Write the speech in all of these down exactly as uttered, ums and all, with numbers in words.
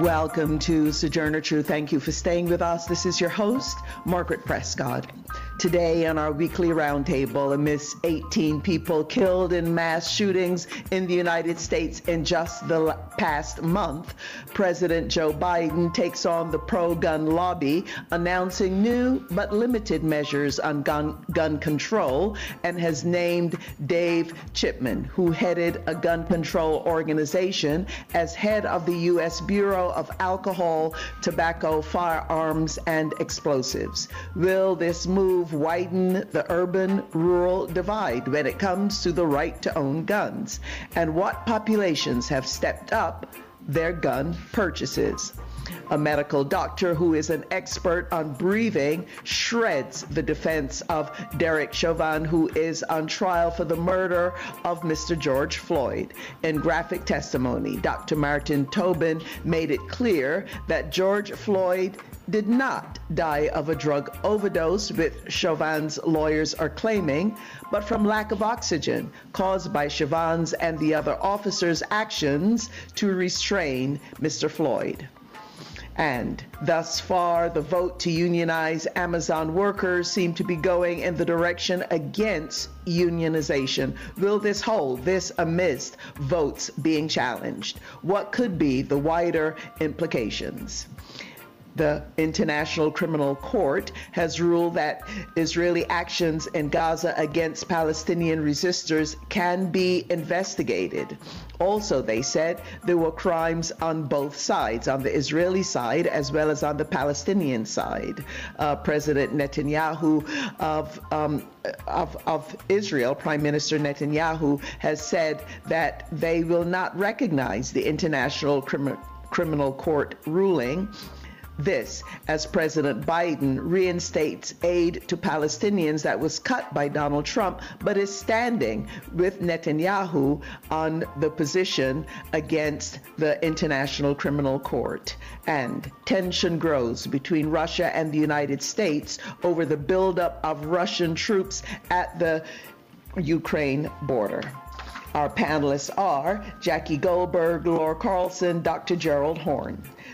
Welcome to Sojourner Truth. Thank you for staying with us. This is your host, Margaret Prescod. Today on our weekly roundtable, amidst eighteen people killed in mass shootings in the United States in just the past month, President Joe Biden takes on the pro-gun lobby, announcing new but limited measures on gun, gun control, and has named Dave Chipman, who headed a gun control organization, as head of the U S Bureau of Alcohol, Tobacco, Firearms, and Explosives. Will this move widen the urban-rural divide when it comes to the right to own guns, and what populations have stepped up their gun purchases? A medical doctor who is an expert on breathing shreds the defense of Derek Chauvin, who is on trial for the murder of Mister George Floyd. In graphic testimony, Doctor Martin Tobin made it clear that George Floyd did not die of a drug overdose, which Chauvin's lawyers are claiming, but from lack of oxygen caused by Chauvin's and the other officers' actions to restrain Mister Floyd. And thus far, the vote to unionize Amazon workers seemed to be going in the direction against unionization. Will this hold? This amidst votes being challenged. What could be the wider implications? The International Criminal Court has ruled that Israeli actions in Gaza against Palestinian resistors can be investigated. Also, they said there were crimes on both sides, on the Israeli side as well as on the Palestinian side. Uh, President Netanyahu of, um, of, of Israel, Prime Minister Netanyahu, has said that they will not recognize the International Crim- Criminal Court ruling. This, as President Biden reinstates aid to Palestinians that was cut by Donald Trump, but is standing with Netanyahu on the position against the International Criminal Court. And tension grows between Russia and the United States over the buildup of Russian troops at the Ukraine border. Our panelists are Jackie Goldberg, Laura Carlson, Doctor Gerald Horne.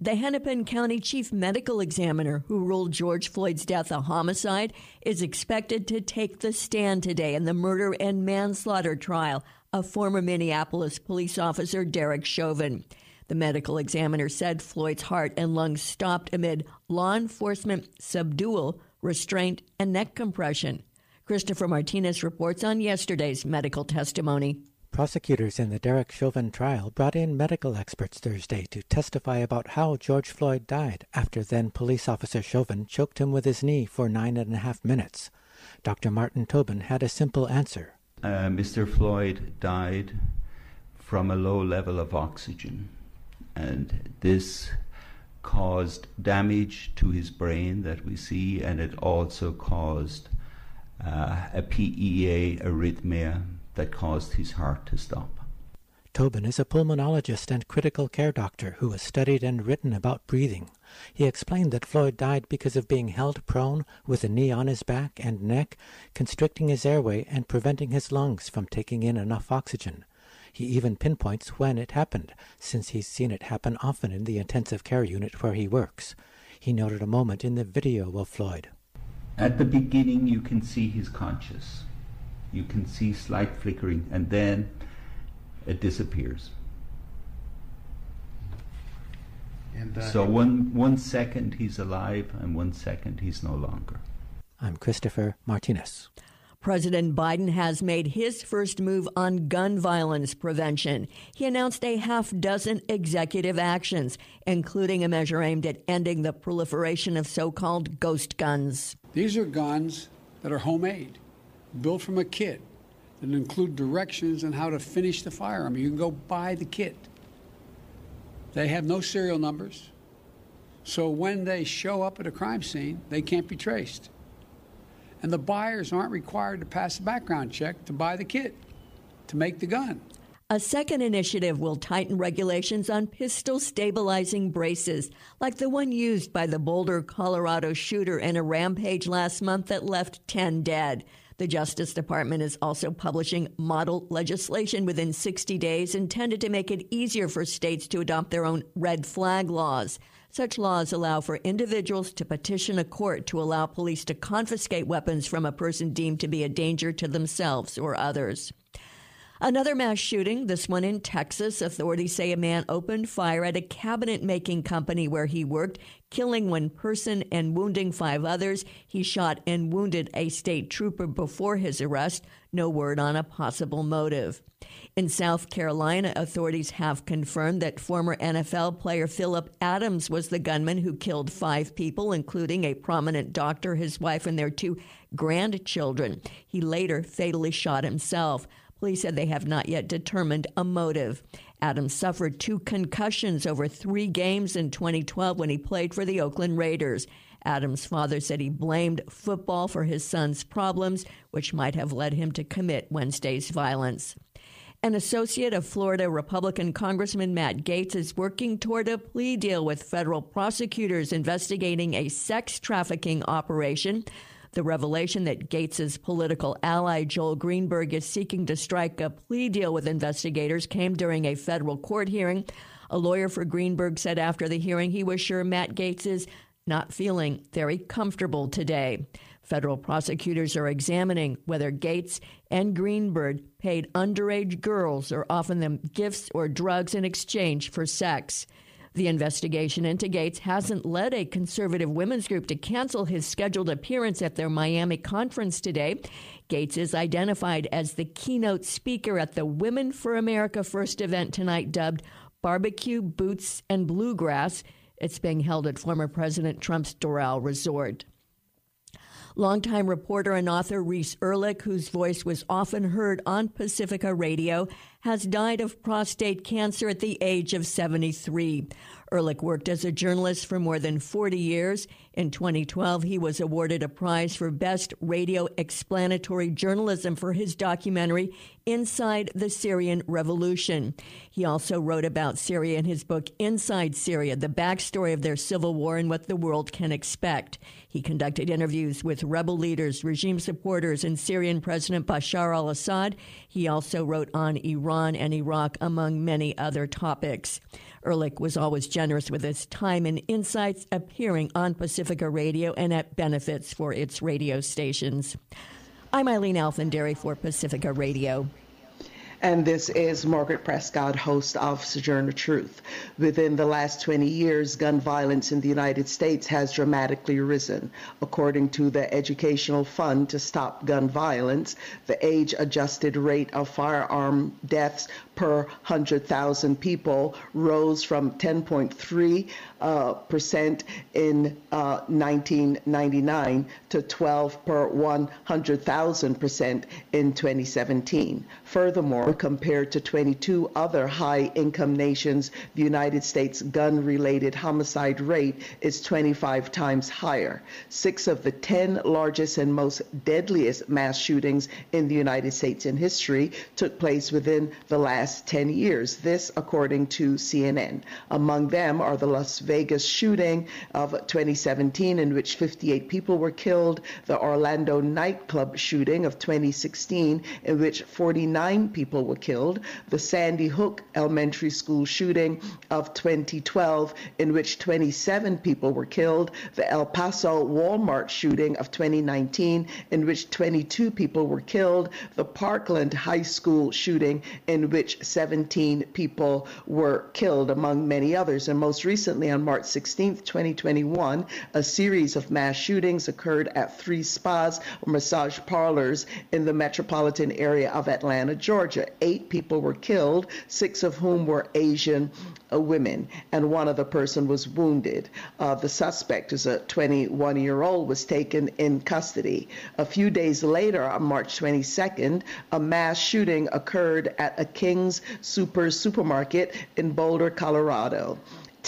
The Hennepin County Chief Medical Examiner, who ruled George Floyd's death a homicide, is expected to take the stand today in the murder and manslaughter trial of former Minneapolis police officer Derek Chauvin. The medical examiner said Floyd's heart and lungs stopped amid law enforcement subdual, restraint, and neck compression. Christopher Martinez reports on yesterday's medical testimony. Prosecutors in the Derek Chauvin trial brought in medical experts Thursday to testify about how George Floyd died after then-police officer Chauvin choked him with his knee for nine and a half minutes. Doctor Martin Tobin had a simple answer. Uh, Mister Floyd died from a low level of oxygen, and this caused damage to his brain that we see, and it also caused uh, a P E A arrhythmia that caused his heart to stop. Tobin is a pulmonologist and critical care doctor who has studied and written about breathing. He explained that Floyd died because of being held prone with a knee on his back and neck, constricting his airway and preventing his lungs from taking in enough oxygen. He even pinpoints when it happened, since he's seen it happen often in the intensive care unit where he works. He noted a moment in the video of Floyd. At the beginning, you can see he's conscious. You can see slight flickering, and then it disappears. And, uh, so one one second he's alive, and one second he's no longer. I'm Christopher Martinez. President Biden has made his first move on gun violence prevention. He announced a half dozen executive actions, including a measure aimed at ending the proliferation of so-called ghost guns. These are guns that are homemade, built from a kit, that include directions on how to finish the firearm. You can go buy the kit. They have no serial numbers. So when they show up at a crime scene, they can't be traced. And the buyers aren't required to pass a background check to buy the kit, to make the gun. A second initiative will tighten regulations on pistol-stabilizing braces, like the one used by the Boulder, Colorado shooter in a rampage last month that left ten dead. The Justice Department is also publishing model legislation within sixty days intended to make it easier for states to adopt their own red flag laws. Such laws allow for individuals to petition a court to allow police to confiscate weapons from a person deemed to be a danger to themselves or others. Another mass shooting, this one in Texas. Authorities say a man opened fire at a cabinet-making company where he worked, killing one person and wounding five others. He shot and wounded a state trooper before his arrest. No word on a possible motive. In South Carolina, authorities have confirmed that former N F L player Philip Adams was the gunman who killed five people, including a prominent doctor, his wife, and their two grandchildren. He later fatally shot himself. Police said they have not yet determined a motive. Adams suffered two concussions over three games in twenty twelve when he played for the Oakland Raiders. Adams' father said he blamed football for his son's problems, which might have led him to commit Wednesday's violence. An associate of Florida Republican Congressman Matt Gaetz is working toward a plea deal with federal prosecutors investigating a sex trafficking operation. The revelation that Gaetz's political ally Joel Greenberg is seeking to strike a plea deal with investigators came during a federal court hearing. A lawyer for Greenberg said after the hearing he was sure Matt Gaetz is not feeling very comfortable today. Federal prosecutors are examining whether Gaetz and Greenberg paid underage girls or offered them gifts or drugs in exchange for sex. The investigation into Gaetz hasn't led a conservative women's group to cancel his scheduled appearance at their Miami conference today. Gaetz is identified as the keynote speaker at the Women for America First event tonight, dubbed Barbecue, Boots, and Bluegrass. It's being held at former President Trump's Doral Resort. Longtime reporter and author Reese Ehrlich, whose voice was often heard on Pacifica Radio, has died of prostate cancer at the age of seventy-three. Ehrlich worked as a journalist for more than forty years. In twenty twelve, he was awarded a prize for Best Radio Explanatory Journalism for his documentary, Inside the Syrian Revolution. He also wrote about Syria in his book, Inside Syria, The Backstory of Their Civil War and What the World Can Expect. He conducted interviews with rebel leaders, regime supporters, and Syrian President Bashar al-Assad. He also wrote on Iran and Iraq, among many other topics. Ehrlich was always generous with his time and insights, appearing on Pacifica Radio and at benefits for its radio stations. I'm Eileen Alfandari for Pacifica Radio. And this is Margaret Prescod, host of Sojourner Truth. Within the last twenty years, gun violence in the United States has dramatically risen. According to the Educational Fund to Stop Gun Violence, the age-adjusted rate of firearm deaths per one hundred thousand people rose from ten point three percent uh, percent in uh, nineteen ninety-nine to twelve per one hundred thousand percent in twenty seventeen. Furthermore, compared to twenty-two other high-income nations, the United States gun-related homicide rate is twenty-five times higher. Six of the ten largest and most deadliest mass shootings in the United States in history took place within the last ten years, this according to C N N. Among them are the Las Vegas shooting of twenty seventeen, in which fifty-eight people were killed, the Orlando nightclub shooting of twenty sixteen, in which forty-nine people were killed, the Sandy Hook Elementary School shooting of twenty twelve, in which twenty-seven people were killed, the El Paso Walmart shooting of twenty nineteen, in which twenty-two people were killed, the Parkland High School shooting, in which seventeen people were killed, among many others. And most recently, on March sixteenth, twenty twenty-one, a series of mass shootings occurred at three spas or massage parlors in the metropolitan area of Atlanta, Georgia. Eight people were killed, six of whom were Asian uh, women, and one other person was wounded. Uh, the suspect, who's a twenty-one-year-old, was taken in custody. A few days later, on March twenty-second, a mass shooting occurred at a King's Super supermarket in Boulder, Colorado.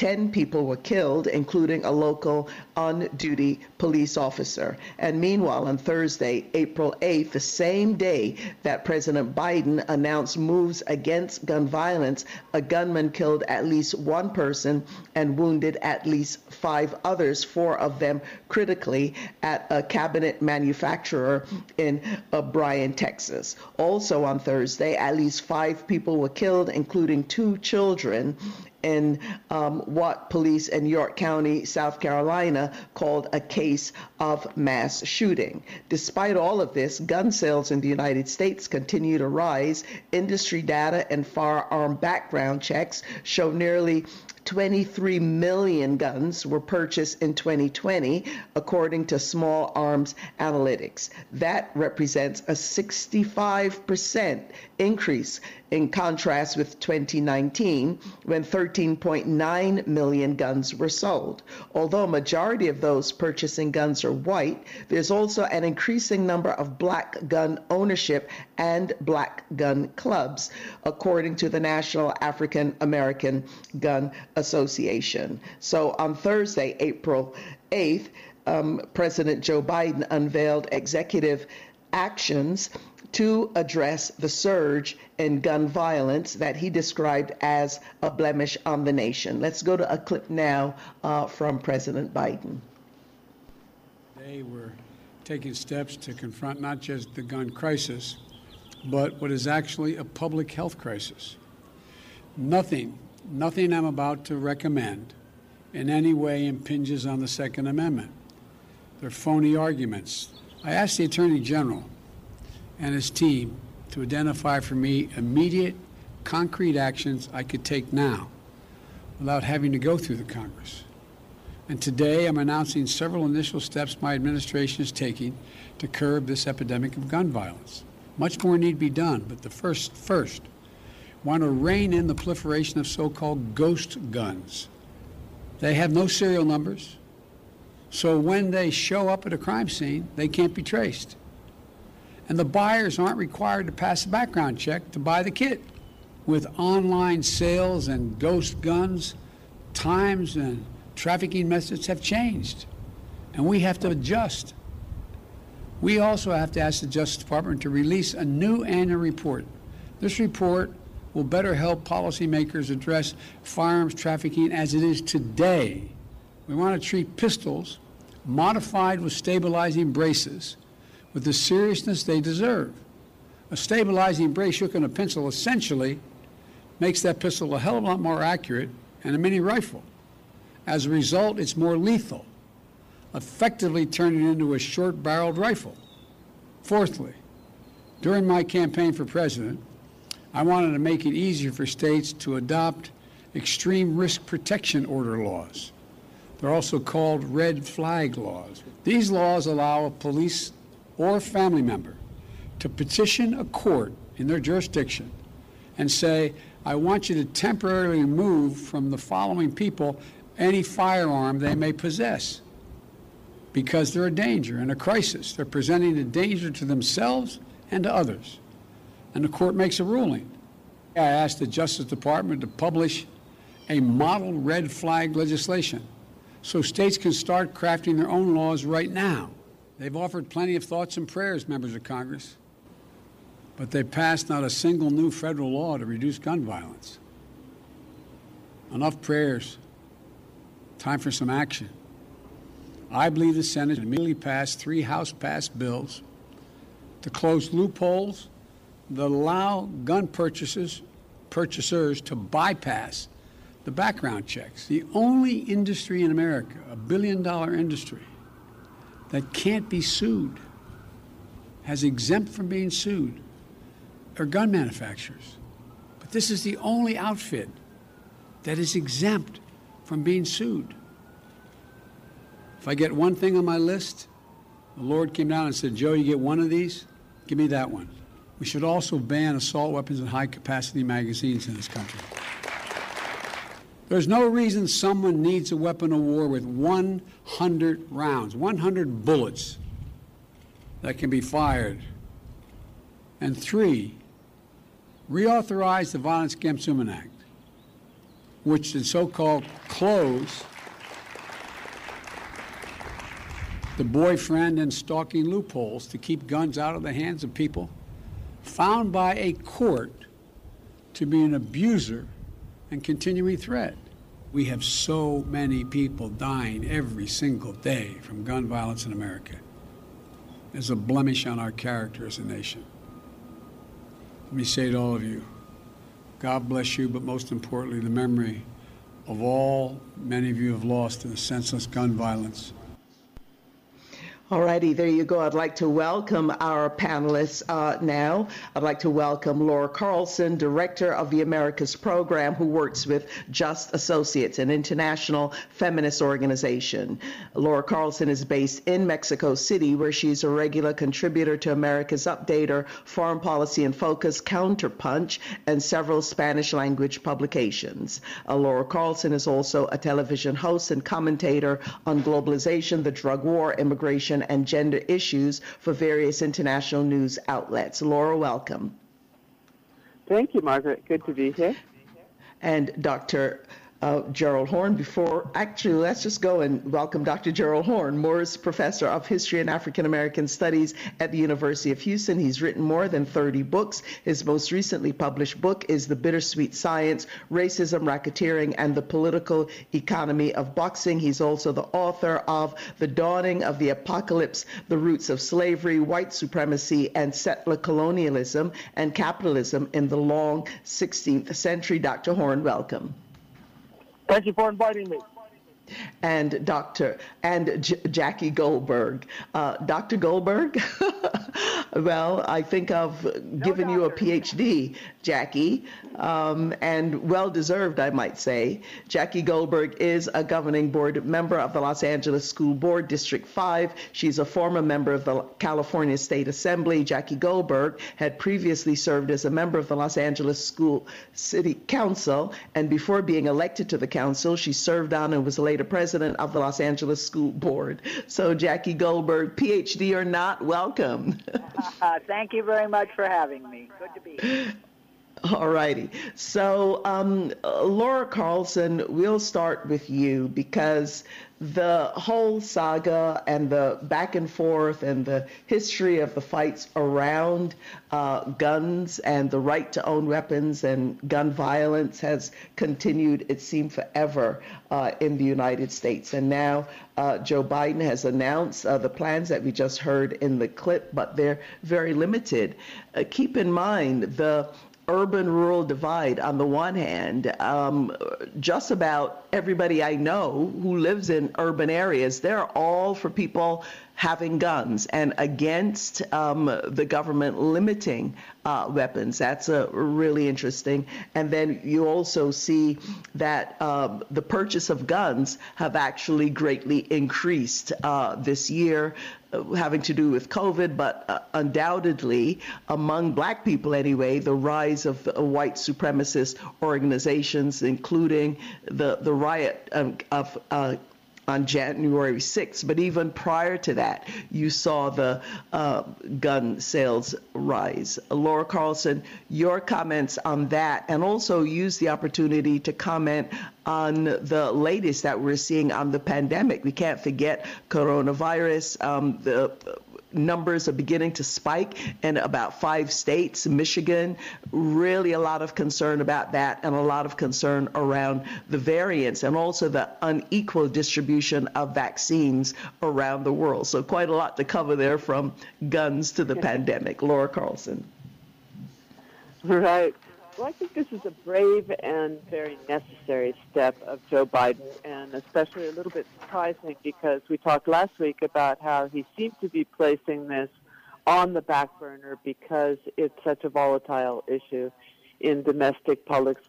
ten people were killed, including a local on-duty police officer. And meanwhile, on Thursday, April eighth, the same day that President Biden announced moves against gun violence, a gunman killed at least one person and wounded at least five others, four of them critically, at a cabinet manufacturer in uh, Bryan, Texas. Also on Thursday, at least five people were killed, including two children, in um, what police in York County, South Carolina, called a case of mass shooting. Despite all of this, gun sales in the United States continue to rise. Industry data and firearm background checks show nearly twenty-three million guns were purchased in twenty twenty, according to Small Arms Analytics. That represents a sixty-five percent increase in contrast with twenty nineteen, when thirteen point nine million guns were sold. Although a majority of those purchasing guns are white, there's also an increasing number of black gun ownership and black gun clubs, according to the National African American Gun Association. So on Thursday, April eighth, um, President Joe Biden unveiled executive actions to address the surge in gun violence that he described as a blemish on the nation. Let's go to a clip now uh, from President Biden. Today we're taking steps to confront not just the gun crisis, but what is actually a public health crisis. Nothing, nothing I'm about to recommend in any way impinges on the Second Amendment. They're phony arguments. I asked the Attorney General and his team to identify for me immediate, concrete actions I could take now without having to go through the Congress. And today I'm announcing several initial steps my administration is taking to curb this epidemic of gun violence. Much more need be done, but the first, first, want to rein in the proliferation of so-called ghost guns. They have no serial numbers, so when they show up at a crime scene, they can't be traced. And the buyers aren't required to pass a background check to buy the kit. With online sales and ghost guns, times and trafficking methods have changed, and we have to adjust. We also have to ask the Justice Department to release a new annual report. This report will better help policymakers address firearms trafficking as it is today. We want to treat pistols modified with stabilizing braces with the seriousness they deserve. A stabilizing brace shook in a pencil essentially makes that pistol a hell of a lot more accurate and a mini rifle. As a result, it's more lethal, effectively turning it into a short-barreled rifle. Fourthly, during my campaign for president, I wanted to make it easier for states to adopt extreme risk protection order laws. They're also called red flag laws. These laws allow a police or a family member to petition a court in their jurisdiction and say, I want you to temporarily remove from the following people any firearm they may possess because they're a danger and a crisis. They're presenting a danger to themselves and to others. And the court makes a ruling. I asked the Justice Department to publish a model red flag legislation so states can start crafting their own laws right now. They've offered plenty of thoughts and prayers, members of Congress, but they passed not a single new federal law to reduce gun violence. Enough prayers. Time for some action. I believe the Senate immediately passed three House-passed bills to close loopholes that allow gun purchases, purchasers to bypass the background checks. The only industry in America, a billion-dollar industry, that can't be sued, has exempt from being sued, are gun manufacturers. But this is the only outfit that is exempt from being sued. If I get one thing on my list, the Lord came down and said, Joe, you get one of these, give me that one. We should also ban assault weapons and high-capacity magazines in this country. There's no reason someone needs a weapon of war with one hundred rounds, one hundred bullets that can be fired. And three, reauthorize the Violence Against Women Act. which the so-called clothes, the boyfriend and stalking loopholes to keep guns out of the hands of people, found by a court to be an abuser and continuing threat. We have so many people dying every single day from gun violence in America. There's a blemish on our character as a nation. Let me say to all of you, God bless you, but most importantly, the memory of all many of you have lost to the senseless gun violence. All righty, there you go. I'd like to welcome our panelists uh, now. I'd like to welcome Laura Carlson, Director of the Americas Program, who works with Just Associates, an international feminist organization. Laura Carlson is based in Mexico City, where she's a regular contributor to America's Updater, Foreign Policy and Focus, Counterpunch, and several Spanish-language publications. Uh, Laura Carlson is also a television host and commentator on globalization, the drug war, immigration, and gender issues for various international news outlets. Laura, welcome. Thank you, Margaret. Good to be here. And Doctor Uh, Gerald Horne, before, actually, let's just go and welcome Doctor Gerald Horne, Morris Professor of History and African American Studies at the University of Houston. He's written more than thirty books. His most recently published book is The Bittersweet Science, Racism, Racketeering, and the Political Economy of Boxing. He's also the author of The Dawning of the Apocalypse, The Roots of Slavery, White Supremacy, and Settler Colonialism and Capitalism in the Long sixteenth Century. Doctor Horne, welcome. Thank you for inviting me. And Doctor and J Jackie Goldberg. Uh, Doctor Goldberg, well, I think I've given no you a PhD, Jackie, um, and well-deserved, I might say. Jackie Goldberg is a governing board member of the Los Angeles School Board, District five. She's a former member of the California State Assembly. Jackie Goldberg had previously served as a member of the Los Angeles School City Council, and before being elected to the council, she served on and was later the president of the Los Angeles School Board. So Jackie Goldberg, PhD or not, welcome. uh, thank you very much for having me. Good to be here. All righty. So um, Laura Carlson, we'll start with you because the whole saga and the back and forth and the history of the fights around uh, guns and the right to own weapons and gun violence has continued, it seemed, forever uh, in the United States. And now uh, Joe Biden has announced uh, the plans that we just heard in the clip, but they're very limited. Uh, keep in mind the urban-rural divide on the one hand. Um, just about everybody I know who lives in urban areas, they're all for people having guns and against um, the government limiting uh, weapons. That's a really interesting. And then you also see that uh, the purchase of guns have actually greatly increased uh, this year, having to do with COVID, but uh, undoubtedly among black people anyway, the rise of uh, white supremacist organizations, including the, the riot um, of uh, on January sixth. But even prior to that, you saw the uh, gun sales rise. Laura Carlson, your comments on that, and also use the opportunity to comment on the latest that we're seeing on the pandemic. We can't forget coronavirus. Um, the numbers are beginning to spike in about five states, Michigan, really a lot of concern about that and a lot of concern around the variants and also the unequal distribution of vaccines around the world. So quite a lot to cover there, from guns to the pandemic. Laura Carlson. Right. Well, I think this is a brave and very necessary step of Joe Biden, and especially a little bit surprising because we talked last week about how he seemed to be placing this on the back burner because it's such a volatile issue in domestic politics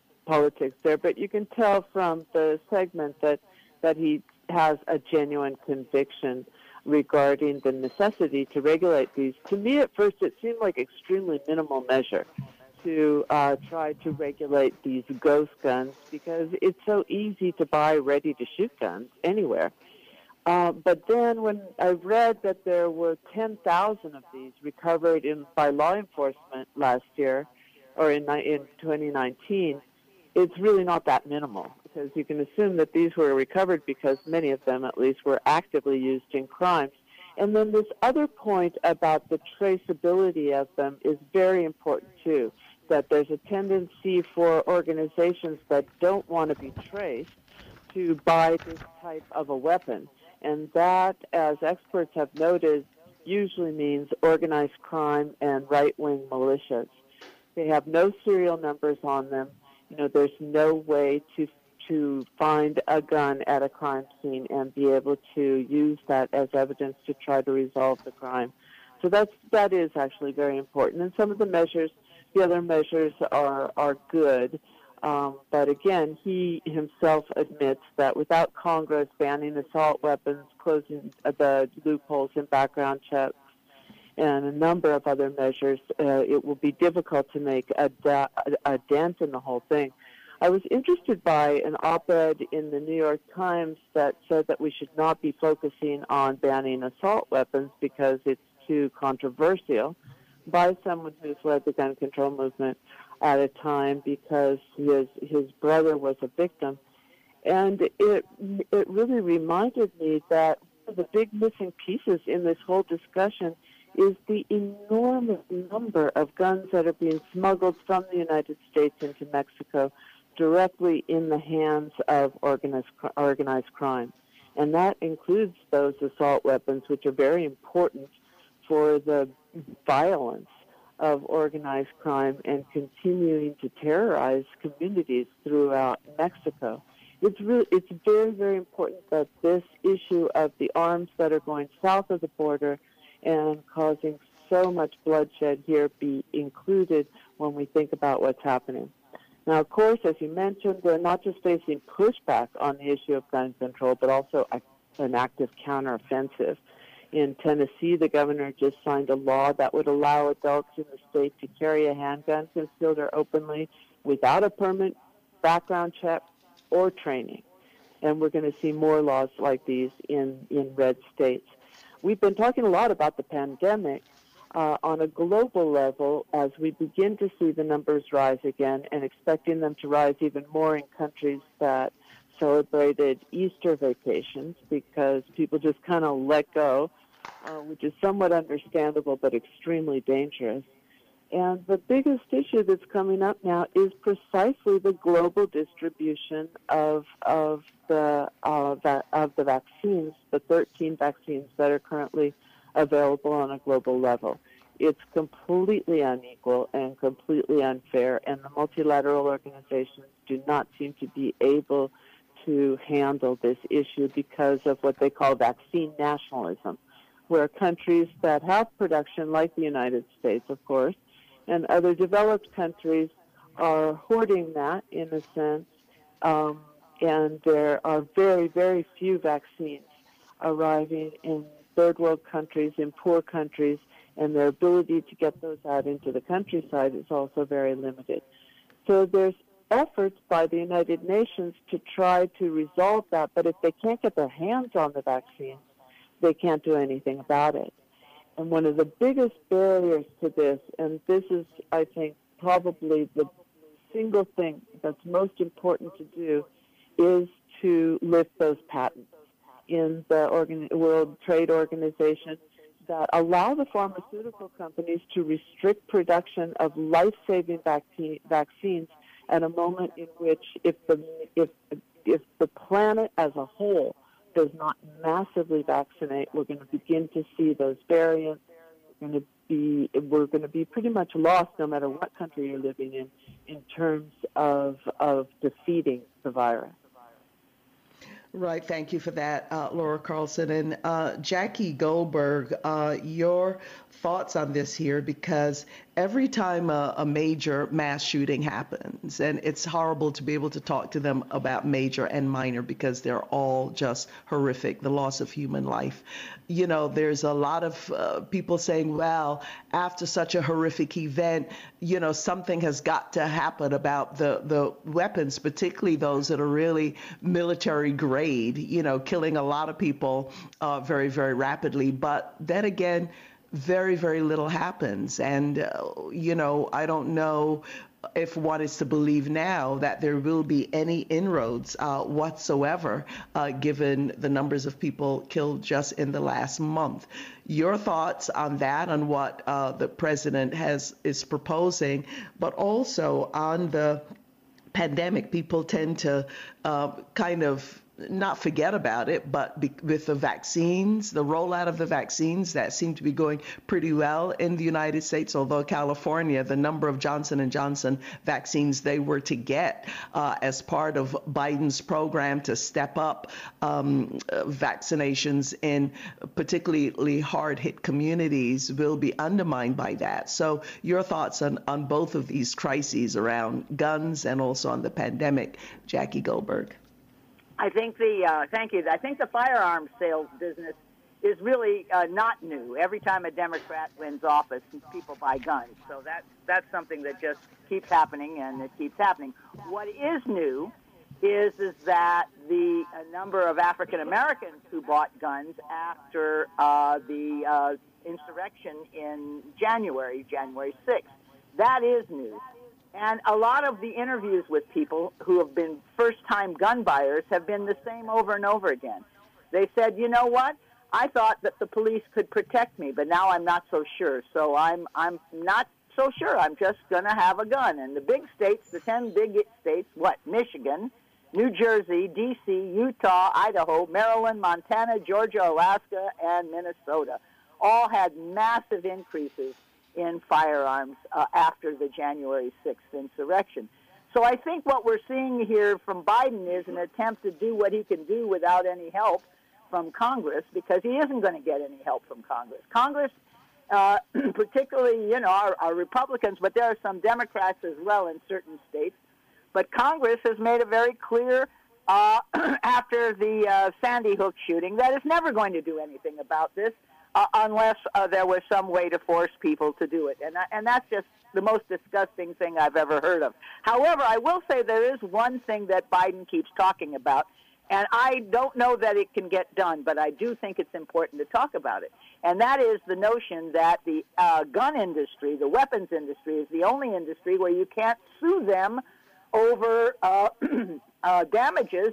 there. But you can tell from the segment that, that he has a genuine conviction regarding the necessity to regulate these. To me, at first, it seemed like extremely minimal measure to uh, try to regulate these ghost guns because it's so easy to buy ready-to-shoot guns anywhere. Uh, but then when I read that there were ten thousand of these recovered in, by law enforcement last year or in, in twenty nineteen, it's really not that minimal because you can assume that these were recovered because many of them, at least, were actively used in crimes. And then this other point about the traceability of them is very important, too, that there's a tendency for organizations that don't want to be traced to buy this type of a weapon. And that, as experts have noted, usually means organized crime and right-wing militias. They have no serial numbers on them. You know, there's no way to to find a gun at a crime scene and be able to use that as evidence to try to resolve the crime. So that's that is actually very important. And some of the measures, the other measures are are good. Um, but again, he himself admits that without Congress banning assault weapons, closing the loopholes in background checks, and a number of other measures, uh, it will be difficult to make a, da- a dent in the whole thing. I was interested by an op-ed in the New York Times that said that we should not be focusing on banning assault weapons because it's too controversial, by someone who's led the gun control movement at a time because his his brother was a victim. And it it really reminded me that one of the big missing pieces in this whole discussion is the enormous number of guns that are being smuggled from the United States into Mexico directly in the hands of organized, organized crime. And that includes those assault weapons, which are very important for the violence of organized crime and continuing to terrorize communities throughout Mexico. It's really, it's very, very important that this issue of the arms that are going south of the border and causing so much bloodshed here be included when we think about what's happening. Now, of course, as you mentioned, we're not just facing pushback on the issue of gun control, but also an active counteroffensive. In Tennessee, the governor just signed a law that would allow adults in the state to carry a handgun, concealed or openly, without a permit, background check, or training. And we're going to see more laws like these in, in red states. We've been talking a lot about the pandemic uh, on a global level as we begin to see the numbers rise again and expecting them to rise even more in countries that celebrated Easter vacations because people just kind of let go, uh, which is somewhat understandable but extremely dangerous. And the biggest issue that's coming up now is precisely the global distribution of of the uh, va- of the vaccines, the thirteen vaccines that are currently available on a global level. It's completely unequal and completely unfair, and the multilateral organizations do not seem to be able to handle this issue because of what they call vaccine nationalism, where countries that have production, like the United States, of course, and other developed countries are hoarding that, in a sense, um, and there are very, very few vaccines arriving in third world countries, in poor countries, and their ability to get those out into the countryside is also very limited. So there's efforts by the United Nations to try to resolve that, but if they can't get their hands on the vaccines, they can't do anything about it. And one of the biggest barriers to this, and this is, I think, probably the single thing that's most important to do, is to lift those patents in the organ- World Trade Organization that allow the pharmaceutical companies to restrict production of life-saving vac- vaccines at a moment in which, if the if if the planet as a whole does not massively vaccinate, we're going to begin to see those variants. We're going to be we're going to be pretty much lost, no matter what country you're living in, in terms of of defeating the virus. Right. Thank you for that, uh, Laura Carlson. And uh, Jackie Goldberg, uh, your thoughts on this here, because every time a, a major mass shooting happens, and it's horrible to be able to talk to them about major and minor because they're all just horrific, the loss of human life. You know, there's a lot of uh, people saying, well, after such a horrific event, you know, something has got to happen about the, the weapons, particularly those that are really military grade. You know, killing a lot of people uh, very, very rapidly. But then again, very, very little happens. And, uh, you know, I don't know if one is to believe now that there will be any inroads uh, whatsoever, uh, given the numbers of people killed just in the last month. Your thoughts on that, on what uh, the president has is proposing, but also on the pandemic. People tend to uh, kind of not forget about it, but be, with the vaccines, the rollout of the vaccines that seem to be going pretty well in the United States, although California, the number of Johnson and Johnson vaccines they were to get uh, as part of Biden's program to step up um, vaccinations in particularly hard-hit communities will be undermined by that. So your thoughts on, on both of these crises around guns and also on the pandemic, Jackie Goldberg. I think the uh, thank you. I think the firearms sales business is really uh, not new. Every time a Democrat wins office, people buy guns. So that's that's something that just keeps happening, and it keeps happening. What is new is is that the number of African Americans who bought guns after uh, the uh, insurrection in January, January sixth, that is new. And a lot of the interviews with people who have been first-time gun buyers have been the same over and over again. They said, you know what? I thought that the police could protect me, but now I'm not so sure. So I'm I'm not so sure. I'm just going to have a gun. And the big states, the ten big states, what? Michigan, New Jersey, D C, Utah, Idaho, Maryland, Montana, Georgia, Alaska, and Minnesota all had massive increases in firearms uh, after the January sixth insurrection. So I think what we're seeing here from Biden is an attempt to do what he can do without any help from Congress, because he isn't going to get any help from Congress. Congress, uh, particularly, you know, are, are Republicans, but there are some Democrats as well in certain states. But Congress has made it very clear uh, after the uh, Sandy Hook shooting that it's never going to do anything about this. Uh, unless uh, there was some way to force people to do it. And, and that's just the most disgusting thing I've ever heard of. However, I will say there is one thing that Biden keeps talking about, and I don't know that it can get done, but I do think it's important to talk about it. And that is the notion that the uh, gun industry, the weapons industry, is the only industry where you can't sue them over uh, uh, damages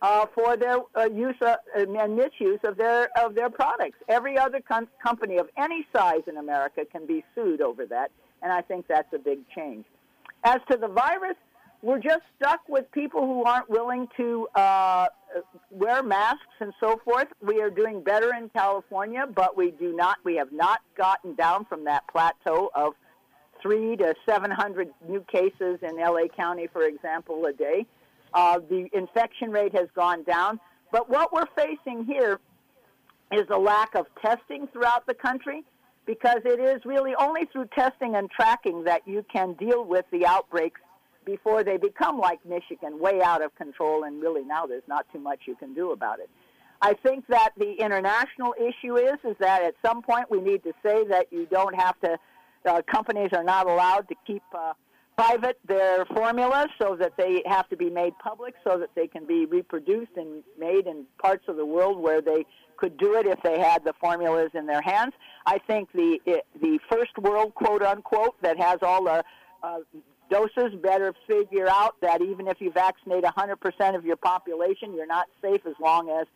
Uh, for their uh, use uh, and misuse of their of their products. Every other com- company of any size in America can be sued over that, and I think that's a big change. As to the virus, we're just stuck with people who aren't willing to uh, wear masks and so forth. We are doing better in California, but we do not. We have not gotten down from that plateau of three to seven hundred new cases in L A County, for example, a day. Uh, the infection rate has gone down. But what we're facing here is a lack of testing throughout the country, because it is really only through testing and tracking that you can deal with the outbreaks before they become like Michigan, way out of control, and really now there's not too much you can do about it. I think that the international issue is, is that at some point we need to say that you don't have to, uh, companies are not allowed to keep uh, private their formulas, so that they have to be made public, so that they can be reproduced and made in parts of the world where they could do it if they had the formulas in their hands. I think the it, the first world, quote unquote, that has all the uh, doses better figure out that even if you vaccinate one hundred percent of your population, you're not safe, as long as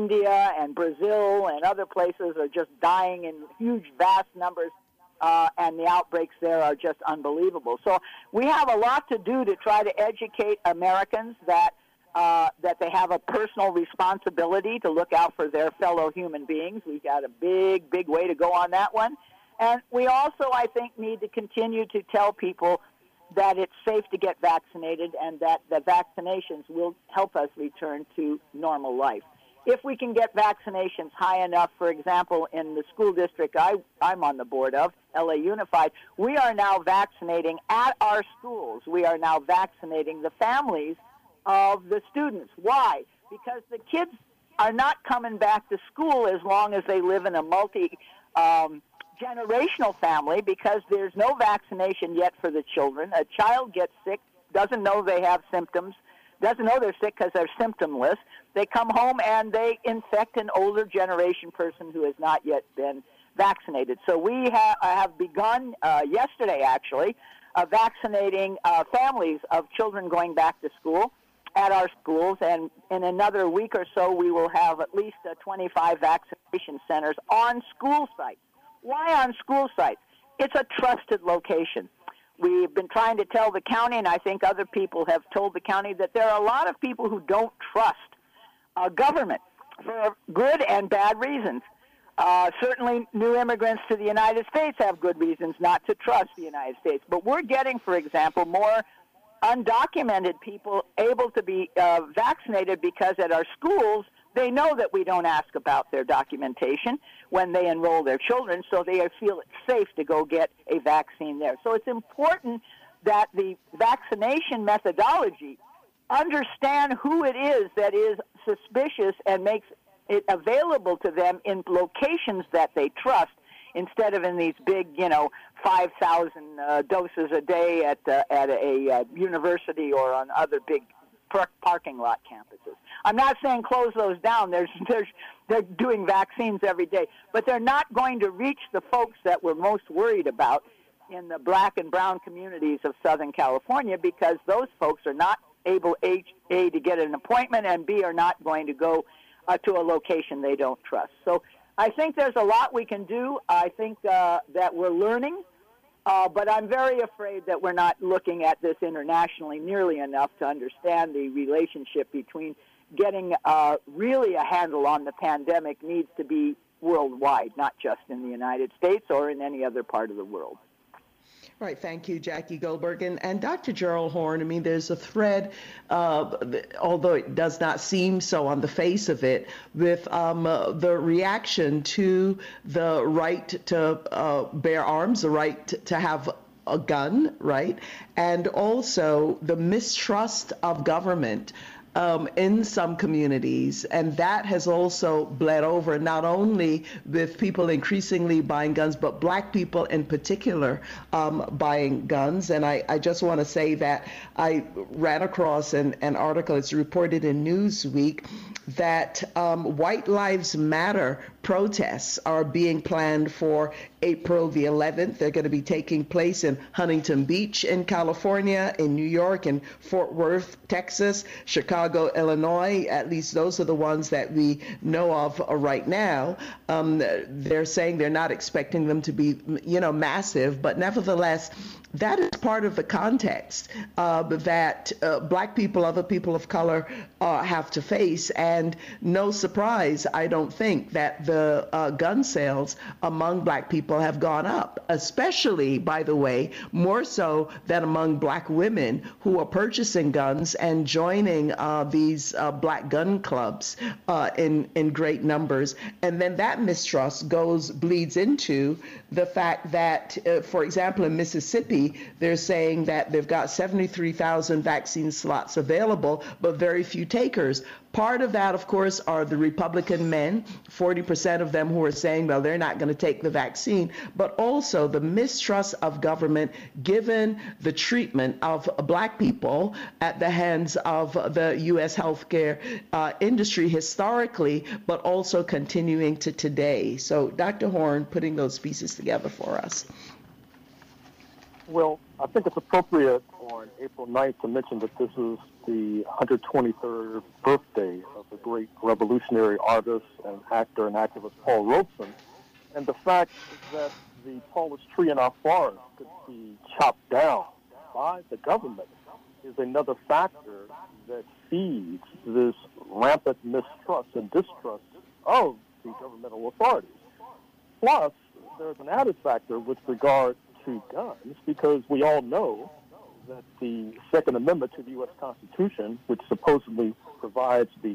India and Brazil and other places are just dying in huge, vast numbers. Uh, and the outbreaks there are just unbelievable. So we have a lot to do to try to educate Americans that uh, that they have a personal responsibility to look out for their fellow human beings. We've got a big, big way to go on that one. And we also, I think, need to continue to tell people that it's safe to get vaccinated, and that the vaccinations will help us return to normal life. If we can get vaccinations high enough, for example, in the school district I, I'm on the board of, L A Unified, we are now vaccinating at our schools. We are now vaccinating the families of the students. Why? Because the kids are not coming back to school as long as they live in a multi, um, generational family, because there's no vaccination yet for the children. A child gets sick, doesn't know they have symptoms. doesn't know they're sick because they're symptomless. They come home and they infect an older generation person who has not yet been vaccinated. So we ha- have begun uh, yesterday, actually, uh, vaccinating uh, families of children going back to school at our schools, and in another week or so we will have at least uh, twenty-five vaccination centers on school sites. Why on school sites? It's a trusted location. We've been trying to tell the county, and I think other people have told the county, that there are a lot of people who don't trust uh, government for good and bad reasons. Uh, certainly new immigrants to the United States have good reasons not to trust the United States. But we're getting, for example, more undocumented people able to be uh, vaccinated because at our schools they know that we don't ask about their documentation when they enroll their children, so they feel it's safe to go get a vaccine there. So it's important that the vaccination methodology understand who it is that is suspicious and makes it available to them in locations that they trust, instead of in these big, you know, five thousand uh, doses a day at uh, at a uh, university or on other big per- parking lot campuses. I'm not saying close those down. There's, there's, they're doing vaccines every day. But they're not going to reach the folks that we're most worried about in the black and brown communities of Southern California, because those folks are not able, A, A to get an appointment, and B, are not going to go uh, to a location they don't trust. So I think there's a lot we can do. I think uh, that we're learning, uh, but I'm very afraid that we're not looking at this internationally nearly enough to understand the relationship between getting uh, really a handle on the pandemic needs to be worldwide, not just in the United States or in any other part of the world. Right. Thank you, Jackie Goldberg. And, and Doctor Gerald Horne, I mean, there's a thread, uh, although it does not seem so on the face of it, with um, uh, the reaction to the right to uh, bear arms, the right to, to have a gun, right, and also the mistrust of government Um, in some communities, and that has also bled over, not only with people increasingly buying guns, but black people in particular um, buying guns. And I, I just want to say that I ran across an, an article, it's reported in Newsweek, that um, White Lives Matter protests are being planned for April the eleventh. They're going to be taking place in Huntington Beach in California, in New York, in Fort Worth, Texas, Chicago, Illinois. At least those are the ones that we know of right now. Um, they're saying they're not expecting them to be, you know, massive, but nevertheless, that is part of the context uh, that uh, black people, other people of color uh, have to face. And no surprise, I don't think, that the uh, gun sales among black people have gone up, especially, by the way, more so than among black women who are purchasing guns and joining uh, these uh, black gun clubs uh, in, in great numbers. And then that mistrust goes, bleeds into the fact that, uh, for example, in Mississippi, they're saying that they've got seventy-three thousand vaccine slots available, but very few takers. Part of that, of course, are the Republican men, forty percent of them who are saying, well, they're not going to take the vaccine, but also the mistrust of government given the treatment of black people at the hands of the U S healthcare uh, industry historically, but also continuing to today. So Doctor Horne putting those pieces together for us. Well, I think it's appropriate on April ninth to mention that this is the one hundred twenty-third birthday of the great revolutionary artist and actor and activist Paul Robeson. And the fact that the tallest tree in our forest could be chopped down by the government is another factor that feeds this rampant mistrust and distrust of the governmental authorities. Plus, there's an added factor with regard to guns, because we all know that the Second Amendment to the U S Constitution, which supposedly provides the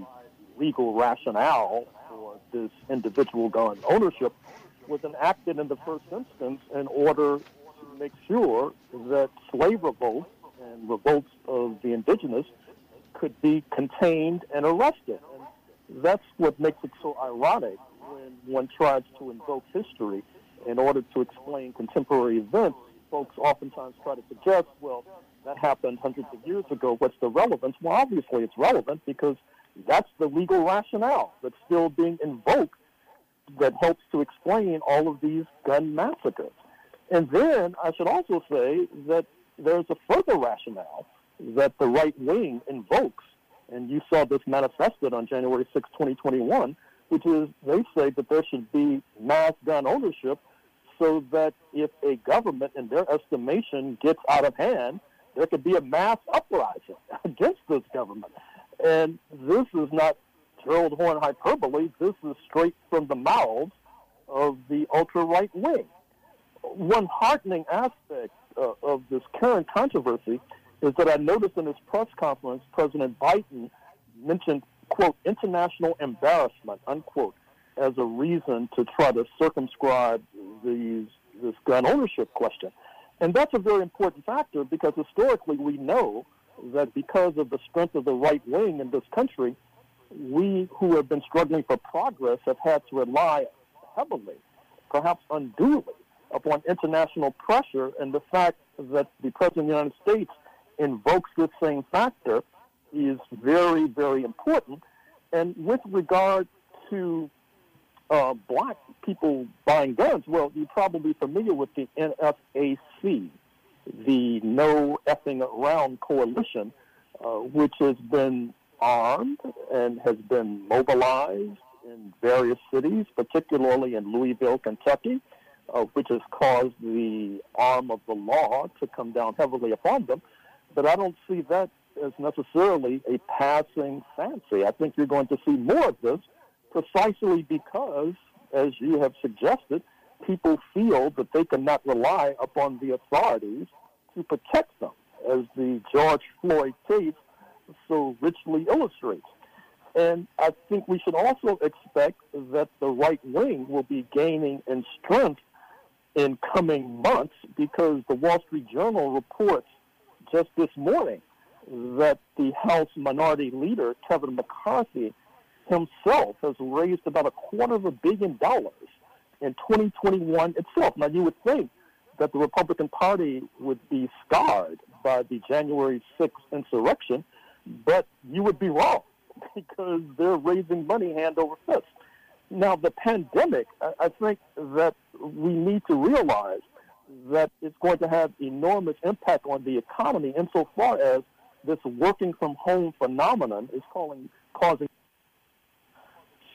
legal rationale for this individual gun ownership, was enacted in the first instance in order to make sure that slave revolts and revolts of the indigenous could be contained and arrested. And that's what makes it so ironic when one tries to invoke history in order to explain contemporary events folks oftentimes try to suggest, well, that happened hundreds of years ago. What's the relevance? Well, obviously it's relevant because that's the legal rationale that's still being invoked that helps to explain all of these gun massacres. And then I should also say that there's a further rationale that the right wing invokes, and you saw this manifested on January sixth, twenty twenty-one, which is they say that there should be mass gun ownership so that if a government, in their estimation, gets out of hand, there could be a mass uprising against this government. And this is not Gerald Horne hyperbole. This is straight from the mouths of the ultra-right wing. One heartening aspect uh, of this current controversy is that I noticed in his press conference, President Biden mentioned, quote, international embarrassment, unquote, as a reason to try to circumscribe these, this gun ownership question. And that's a very important factor because historically we know that because of the strength of the right wing in this country, we who have been struggling for progress have had to rely heavily, perhaps unduly, upon international pressure, and the fact that the President of the United States invokes this same factor is very, very important. And with regard to uh, black people buying guns, well, you're probably familiar with the N F A C, the No Effing Around Coalition, uh, which has been armed and has been mobilized in various cities, particularly in Louisville, Kentucky, uh, which has caused the arm of the law to come down heavily upon them. But I don't see that as necessarily a passing fancy. I think you're going to see more of this precisely because, as you have suggested, people feel that they cannot rely upon the authorities to protect them, as the George Floyd case so richly illustrates. And I think we should also expect that the right wing will be gaining in strength in coming months because the Wall Street Journal reports just this morning that the House Minority Leader, Kevin McCarthy, himself has raised about a quarter of a billion dollars in twenty twenty-one itself. Now, you would think that the Republican Party would be scarred by the January sixth insurrection, but you would be wrong because they're raising money hand over fist. Now, the pandemic, I think that we need to realize that it's going to have enormous impact on the economy insofar as this working from home phenomenon is calling, causing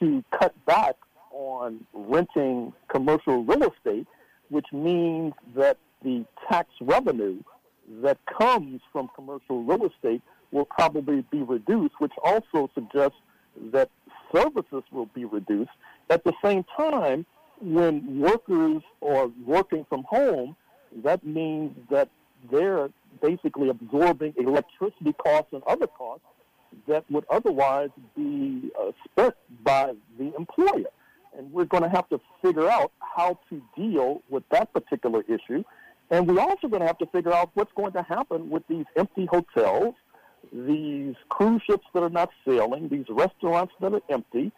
to cut back on renting commercial real estate, which means that the tax revenue that comes from commercial real estate will probably be reduced, which also suggests that services will be reduced. At the same time, when workers are working from home, that means that they're basically absorbing electricity costs and other costs that would otherwise be uh, spent by the employer. And we're going to have to figure out how to deal with that particular issue. And we're also going to have to figure out what's going to happen with these empty hotels, these cruise ships that are not sailing, these restaurants that are empty,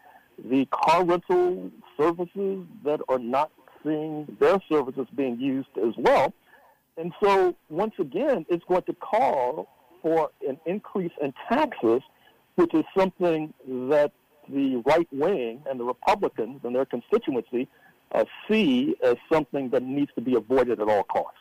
the car rental services that are not seeing their services being used as well. And so, once again, it's going to call for an increase in taxes, which is something that the right wing and the Republicans and their constituency uh, see as something that needs to be avoided at all costs.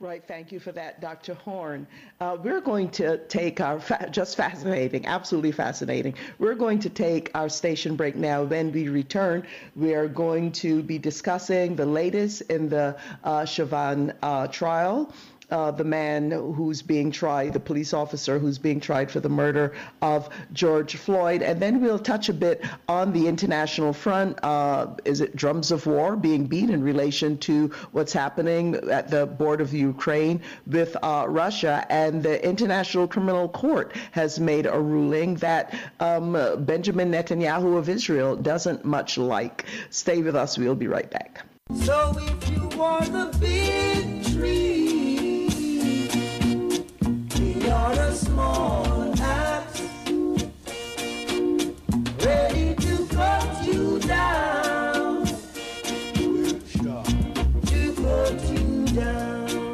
Right. Thank you for that, Doctor Horne. Uh, we're going to take our fa- just fascinating, absolutely fascinating. We're going to take our station break now. When we return, we are going to be discussing the latest in the uh, Chauvin uh, trial. Uh, the man who's being tried, the police officer who's being tried for the murder of George Floyd. And then we'll touch a bit on the international front. Uh, is it drums of war being beat in relation to what's happening at the border of Ukraine with uh, Russia? And the International Criminal Court has made a ruling that um, Benjamin Netanyahu of Israel doesn't much like. Stay with us. We'll be right back. So if you want the big tree, a small axe ready to cut you down, to cut you down.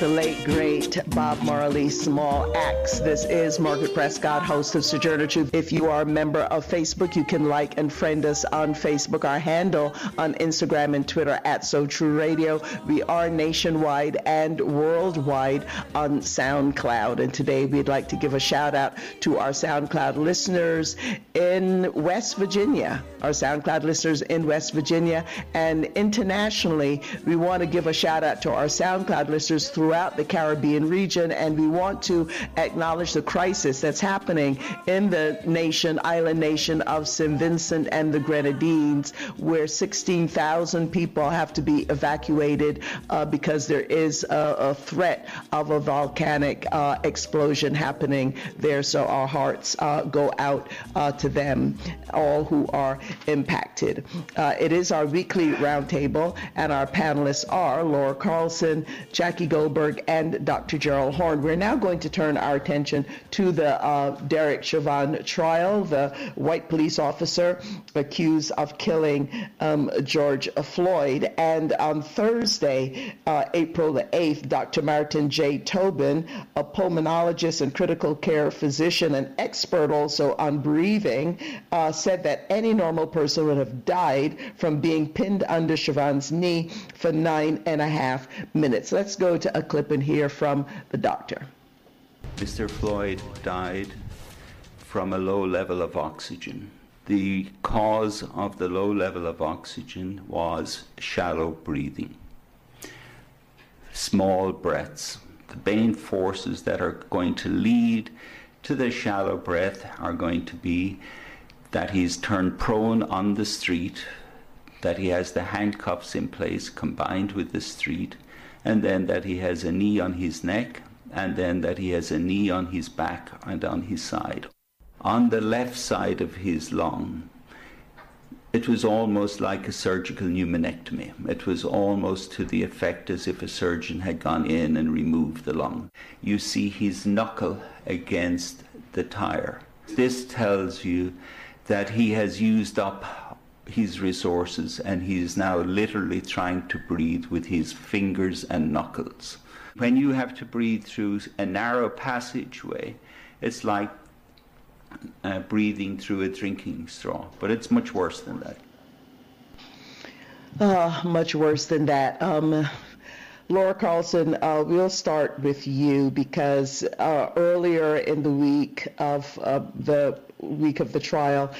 the late, great Bob Marley's small acts. This is Margaret Prescod, host of Sojourner Truth. If you are a member of Facebook, you can like and friend us on Facebook. Our handle on Instagram and Twitter at So True Radio. We are nationwide and worldwide on SoundCloud. And today we'd like to give a shout out to our SoundCloud listeners in West Virginia, our SoundCloud listeners in West Virginia and internationally. We want to give a shout out to our SoundCloud listeners throughout the Caribbean region, and we want to acknowledge the crisis that's happening in the nation, island nation of Saint Vincent and the Grenadines, where sixteen thousand people have to be evacuated uh, because there is a, a threat of a volcanic uh, explosion happening there. So our hearts uh, go out uh, to them, all who are impacted. Uh, it is our weekly roundtable, and our panelists are Laura Carlson, Jackie Goldberg, and Doctor Gerald Horne. We're now going to turn our attention to the uh, Derek Chauvin trial, the white police officer accused of killing um, George Floyd. And on Thursday, uh, April the eighth, Doctor Martin J. Tobin, a pulmonologist and critical care physician and expert also on breathing, uh, said that any normal person would have died from being pinned under Chauvin's knee for nine and a half minutes. Let's go to a clip and hear from the doctor. Mister Floyd died from a low level of oxygen. The cause of the low level of oxygen was shallow breathing, small breaths. The main forces that are going to lead to the shallow breath are going to be that he's turned prone on the street, that he has the handcuffs in place combined with the street, and then that he has a knee on his neck, and then that he has a knee on his back and on his side. On the left side of his lung, it was almost like a surgical pneumonectomy. It was almost to the effect as if a surgeon had gone in and removed the lung. You see his knuckle against the tire. This tells you that he has used up his resources and he is now literally trying to breathe with his fingers and knuckles. When you have to breathe through a narrow passageway, it's like uh, breathing through a drinking straw, but it's much worse than that. Uh, much worse than that. Um... Laura Carlson, uh, we'll start with you because uh, earlier in the week of uh, the week of the trial,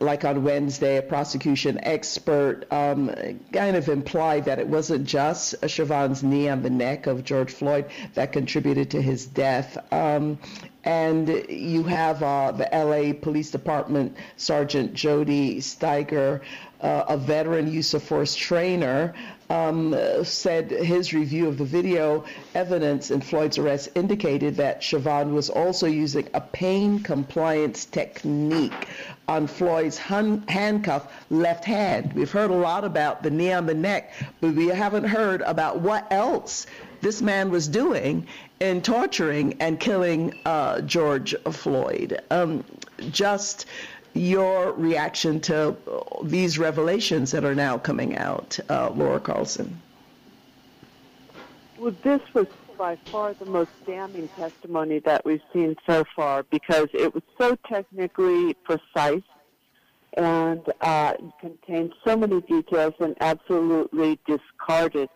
like on Wednesday, a prosecution expert um, kind of implied that it wasn't just Chauvin's knee on the neck of George Floyd that contributed to his death. Um, and you have uh, the L A Police Department Sergeant Jody Steiger, uh, a veteran use of force trainer, um, said his review of the video evidence in Floyd's arrest indicated that Chauvin was also using a pain compliance technique on Floyd's hun- handcuff left hand. We've heard a lot about the knee on the neck, but we haven't heard about what else this man was doing in torturing and killing uh, George Floyd. Um, just your reaction to these revelations that are now coming out, uh, Laura Carlson. Well, this was by far the most damning testimony that we've seen so far because it was so technically precise and uh, contained so many details and absolutely discarded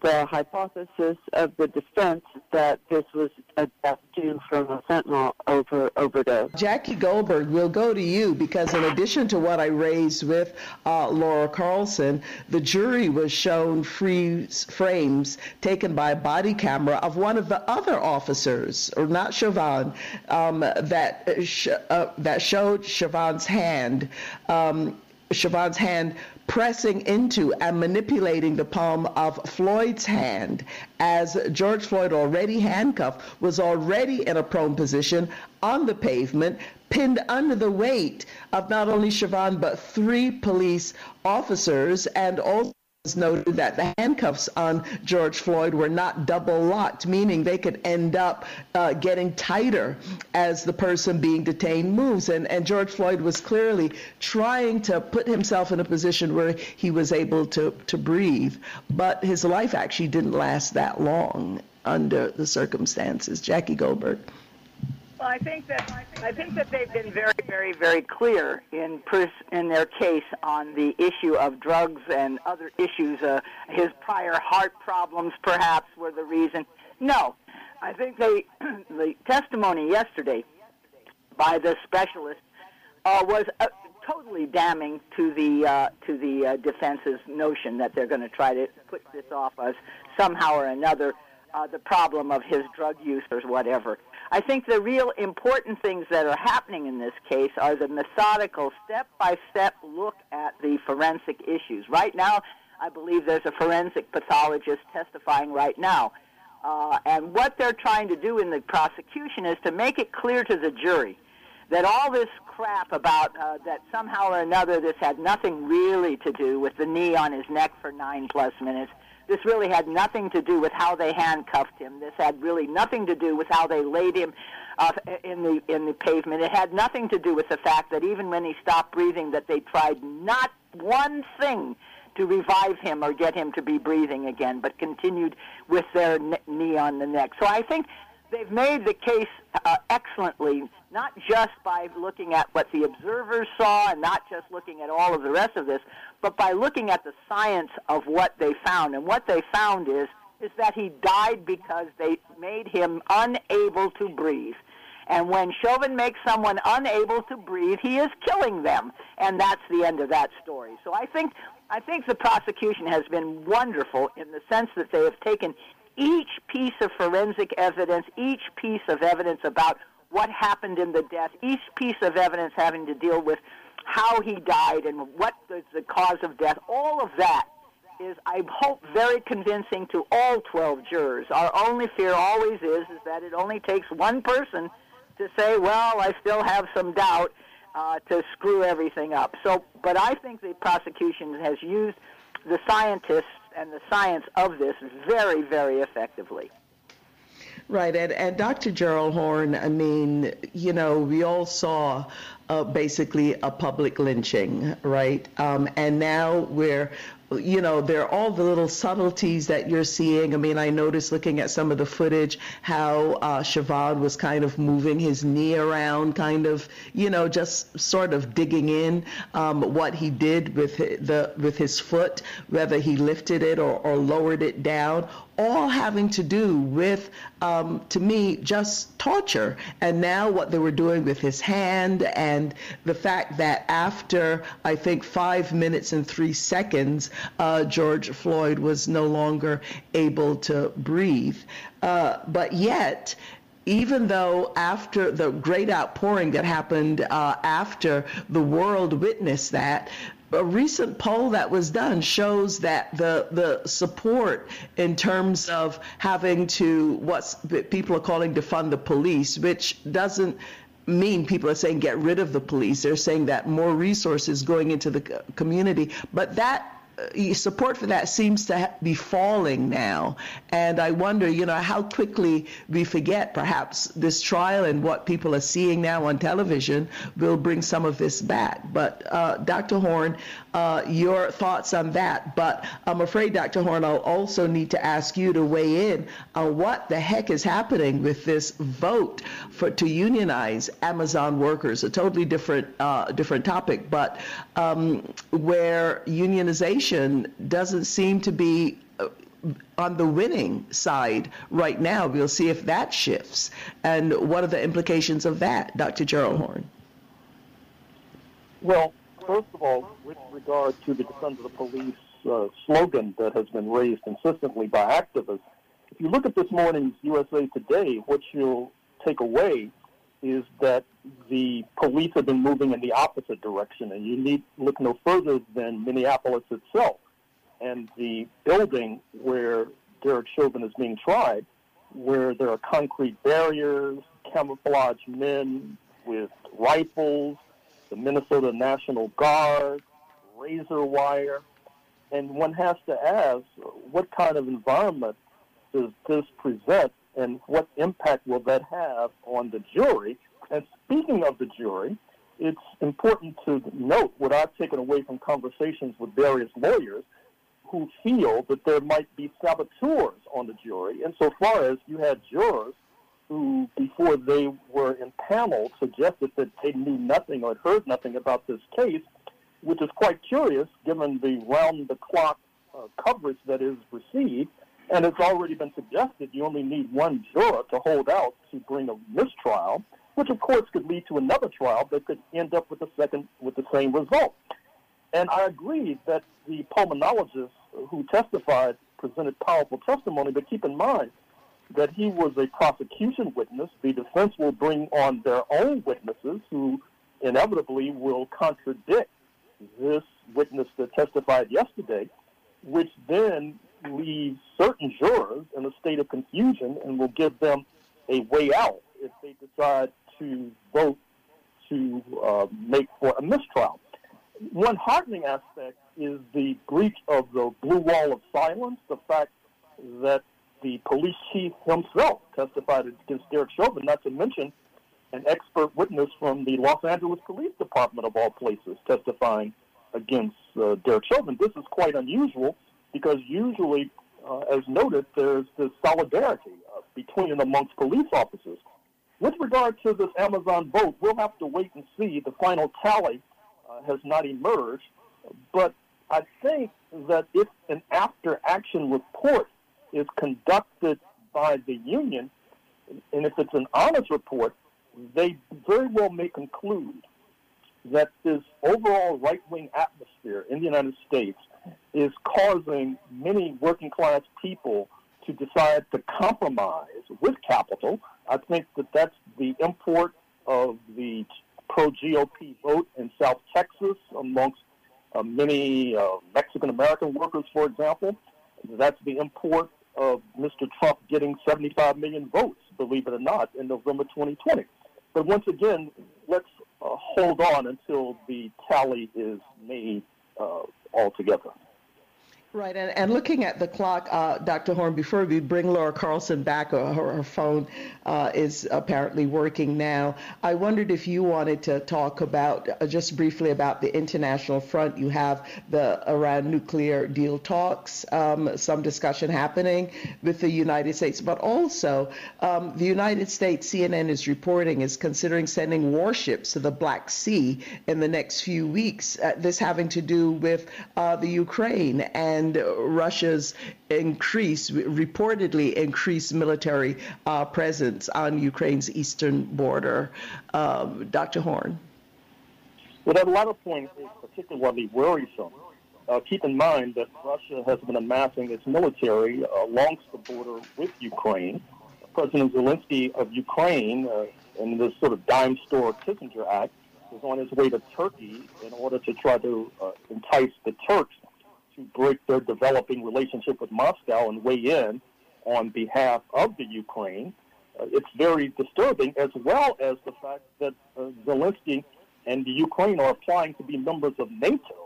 the hypothesis of the defense that this was a death due from a fentanyl over overdose. Jackie Goldberg, we'll go to you because in addition to what I raised with uh, Laura Carlson, the jury was shown free frames taken by a body camera of one of the other officers, or not Chauvin, um, that sh- uh, that showed Chauvin's hand, um, Chauvin's hand pressing into and manipulating the palm of Floyd's hand as George Floyd, already handcuffed, was already in a prone position on the pavement, pinned under the weight of not only Chauvin but three police officers. And also it's noted that the handcuffs on George Floyd were not double locked, meaning they could end up uh, getting tighter as the person being detained moves. And, and George Floyd was clearly trying to put himself in a position where he was able to, to breathe, but his life actually didn't last that long. under the circumstances. Jackie Goldberg. Well, I think that I think that they've been very, very, very clear in pers in their case on the issue of drugs and other issues. Uh, his prior heart problems, perhaps, were the reason. No, I think they the testimony yesterday by the specialist uh, was uh, totally damning to the uh, to the uh, defense's notion that they're going to try to put this off as somehow or another uh, the problem of his drug use or whatever. I think the real important things that are happening in this case are the methodical, step-by-step look at the forensic issues. Right now, I believe there's a forensic pathologist testifying right now. Uh, and what they're trying to do in the prosecution is to make it clear to the jury that all this crap about uh, that somehow or another this had nothing really to do with the knee on his neck for nine-plus minutes. This really had nothing to do with how they handcuffed him. This had really nothing to do with how they laid him uh, in the in the pavement. It had nothing to do with the fact that even when he stopped breathing, that they tried not one thing to revive him or get him to be breathing again, but continued with their knee on the neck. So I think they've made the case uh, excellently, not just by looking at what the observers saw and not just looking at all of the rest of this, but by looking at the science of what they found. And what they found is, is that he died because they made him unable to breathe. And when Chauvin makes someone unable to breathe, he is killing them. And that's the end of that story. So I think, I think the prosecution has been wonderful in the sense that they have taken each piece of forensic evidence, each piece of evidence about what happened in the death, each piece of evidence having to deal with how he died and what is the cause of death, all of that is, I hope, very convincing to all twelve jurors. Our only fear always is, is that it only takes one person to say, well, I still have some doubt, uh, to screw everything up. So, but I think the prosecution has used the scientists and the science of this very, very effectively. Right, and, and Doctor Gerald Horne, I mean, you know, we all saw uh, basically a public lynching, right? Um, and now we're, you know, there are all the little subtleties that you're seeing. I mean, I noticed looking at some of the footage how uh, Chauvin was kind of moving his knee around, kind of, you know, just sort of digging in um, what he did with the with his foot, whether he lifted it or, or lowered it down, all having to do with, um, to me, just torture. And now what they were doing with his hand and the fact that after, I think, five minutes and three seconds, Uh, George Floyd was no longer able to breathe. Uh, but yet, even though after the great outpouring that happened uh, after the world witnessed that, a recent poll that was done shows that the the support in terms of having to, what people are calling defund the police, which doesn't mean people are saying get rid of the police. They're saying that more resources going into the community. But that support for that seems to be falling now, and I wonder, you know, how quickly we forget perhaps this trial and what people are seeing now on television will bring some of this back. But uh, Doctor Horne, uh, your thoughts on that? But I'm afraid, Doctor Horne, I'll also need to ask you to weigh in on what the heck is happening with this vote for to unionize Amazon workers. A totally different, uh, different topic, but um, where unionization doesn't seem to be on the winning side right now. We'll see if that shifts. And what are the implications of that, Doctor Gerald Horne? Well, first of all, with regard to the defense of the police uh, slogan that has been raised consistently by activists, if you look at this morning's U S A Today, what you'll take away is that the police have been moving in the opposite direction, and you need look no further than Minneapolis itself and the building where Derek Chauvin is being tried, where there are concrete barriers, camouflage men with rifles, the Minnesota National Guard, razor wire. And one has to ask, what kind of environment does this present, and what impact will that have on the jury? And speaking of the jury, it's important to note what I've taken away from conversations with various lawyers who feel that there might be saboteurs on the jury, insofar as you had jurors who, before they were impaneled, suggested that they knew nothing or had heard nothing about this case, which is quite curious given the round-the-clock uh, coverage that is received. And it's already been suggested you only need one juror to hold out to bring a mistrial, which of course could lead to another trial that could end up with the second with the same result. And I agree that the pulmonologist who testified presented powerful testimony, but keep in mind that he was a prosecution witness. The defense will bring on their own witnesses who inevitably will contradict this witness that testified yesterday, which then leaves certain jurors in a state of confusion and will give them a way out if they decide to vote to uh, make for a mistrial. One heartening aspect is the breach of the blue wall of silence, the fact that the police chief himself testified against Derek Chauvin, not to mention an expert witness from the Los Angeles Police Department of all places testifying against uh, Derek Chauvin. This is quite unusual, because usually, uh, as noted, there's this solidarity uh, between and amongst police officers. With regard to this Amazon vote, we'll have to wait and see. The final tally uh, has not emerged, but I think that if an after-action report is conducted by the union, and if it's an honest report, they very well may conclude that this overall right-wing atmosphere in the United States is causing many working-class people to decide to compromise with capital. I think that that's the import of the pro-G O P vote in South Texas amongst uh, many uh, Mexican-American workers, for example. That's the import of Mister Trump getting seventy-five million votes, believe it or not, in November twenty twenty. But once again, let's uh, hold on until the tally is made uh, altogether. Right, and, and looking at the clock, uh, Doctor Horne, before we bring Laura Carlson back, uh, her, her phone uh, is apparently working now. I wondered if you wanted to talk about, uh, just briefly, about the international front. You have the Iran nuclear deal talks, um, some discussion happening with the United States, but also um, the United States, C N N is reporting, is considering sending warships to the Black Sea in the next few weeks, uh, this having to do with uh, the Ukraine and And Russia's increased, reportedly increased military uh, presence on Ukraine's eastern border. Um, Doctor Horne. Well, that latter point is particularly worrisome. Uh, keep in mind that Russia has been amassing its military along the border with Ukraine. President Zelensky of Ukraine, uh, in this sort of dime store Kissinger act, is on his way to Turkey in order to try to uh, entice the Turks to break their developing relationship with Moscow and weigh in on behalf of the Ukraine. Uh, it's very disturbing, as well as the fact that uh, Zelensky and the Ukraine are applying to be members of NATO.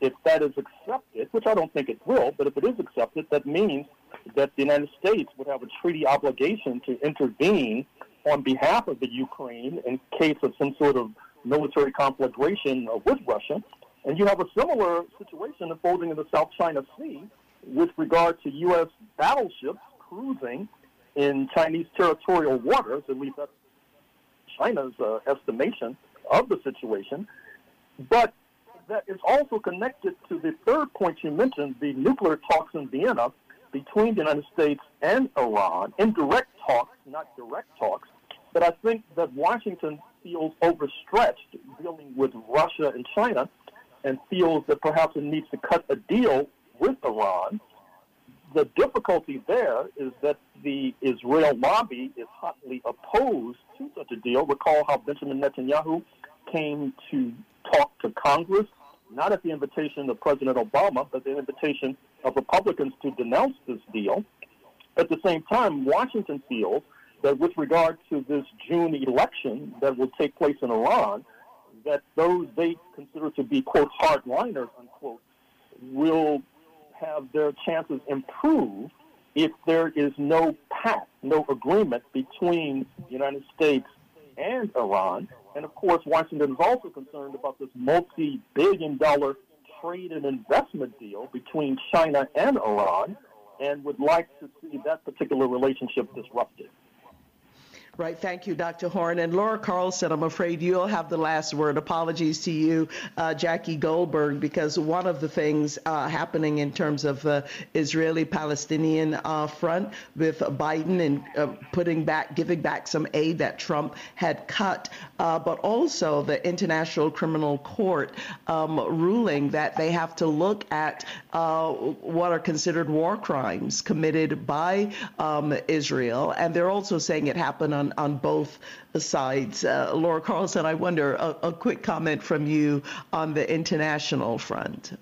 If that is accepted, which I don't think it will, but if it is accepted, that means that the United States would have a treaty obligation to intervene on behalf of the Ukraine in case of some sort of military conflagration uh, with Russia. And you have a similar situation unfolding in the South China Sea with regard to U S battleships cruising in Chinese territorial waters, at least that's China's uh, estimation of the situation. But that is also connected to the third point you mentioned, the nuclear talks in Vienna between the United States and Iran, indirect talks, not direct talks. But I think that Washington feels overstretched dealing with Russia and China, and feels that perhaps it needs to cut a deal with Iran. The difficulty there is that the Israel lobby is hotly opposed to such a deal. Recall how Benjamin Netanyahu came to talk to Congress, not at the invitation of President Obama, but the invitation of Republicans to denounce this deal. At the same time, Washington feels that with regard to this June election that will take place in Iran, that those they consider to be, quote, hardliners, unquote, will have their chances improved if there is no pact, no agreement between the United States and Iran. And, of course, Washington is also concerned about this multi-billion dollar trade and investment deal between China and Iran and would like to see that particular relationship disrupted. Right. Thank you, Doctor Horne. And Laura Carlson, I'm afraid you'll have the last word. Apologies to you, uh, Jackie Goldberg, because one of the things uh, happening in terms of the Israeli-Palestinian uh, front with Biden and uh, putting back, giving back some aid that Trump had cut, uh, but also the International Criminal Court um, ruling that they have to look at uh, what are considered war crimes committed by um, Israel. And they're also saying it happened on On, on both sides. Uh, Laura Carlson, I wonder, a, a quick comment from you on the international front.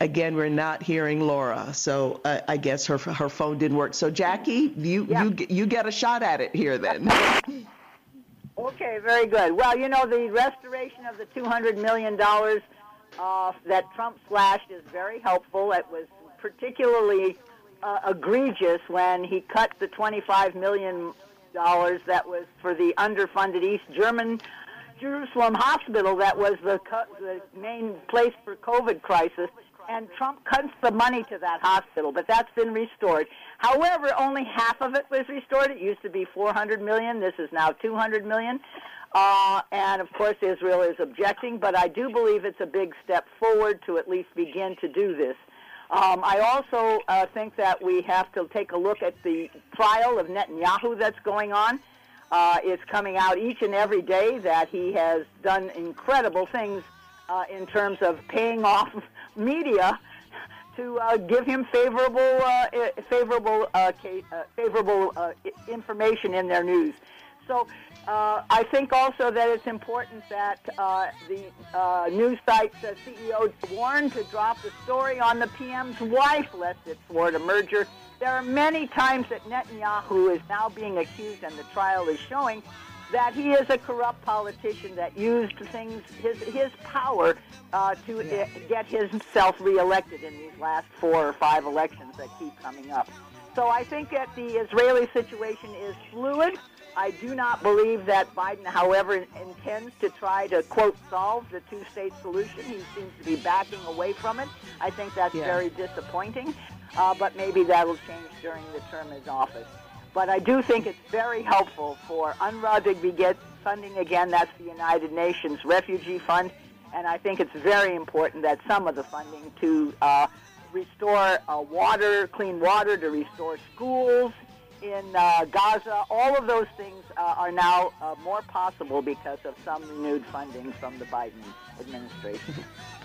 Again, we're not hearing Laura, so uh, I guess her her phone didn't work. So Jackie, you, yeah. you, you get a shot at it here then. Okay, very good. Well, you know, the restoration of the two hundred million dollars uh, that Trump slashed is very helpful. It was particularly uh, egregious when he cut the twenty-five million dollars that was for the underfunded East German Jerusalem hospital that was the, co the main place for COVID crisis, and Trump cuts the money to that hospital, but that's been restored. However, only half of it was restored. It used to be four hundred million dollars. This is now two hundred million dollars. Uh, and, of course, Israel is objecting, but I do believe it's a big step forward to at least begin to do this. Um, I also uh, think that we have to take a look at the trial of Netanyahu that's going on. Uh, it's coming out each and every day that he has done incredible things uh, in terms of paying off media to uh, give him favorable, uh, favorable, uh, case, uh, favorable uh, information in their news. So uh, I think also that it's important that uh, the uh, news site's uh, C E O warned to drop the story on the P M's wife, lest it thwart a merger. There are many times that Netanyahu is now being accused, and the trial is showing, that he is a corrupt politician that used things, his, his power uh, to yeah. get himself reelected in these last four or five elections that keep coming up. So I think that the Israeli situation is fluid. I do not believe that Biden, however, intends to try to, quote, solve the two-state solution. He seems to be backing away from it. I think that's yeah. very disappointing, uh, but maybe that'll change during the term of office. But I do think it's very helpful for UNRWA to get funding again. That's the United Nations Refugee Fund, and I think it's very important that some of the funding to uh, restore uh, water, clean water, to restore schools, in uh, Gaza, all of those things uh, are now uh, more possible because of some renewed funding from the Biden administration.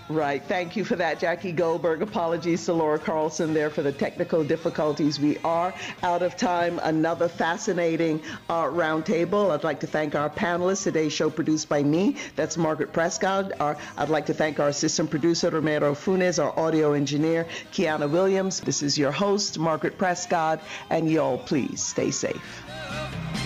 Right. Thank you for that, Jackie Goldberg. Apologies to Laura Carlson there for the technical difficulties. We are out of time. Another fascinating uh, roundtable. I'd like to thank our panelists. Today's show produced by me. That's Margaret Prescod. Our, I'd like to thank our assistant producer, Romero Funes, our audio engineer, Kiana Williams. This is your host, Margaret Prescod, and y'all, please stay safe.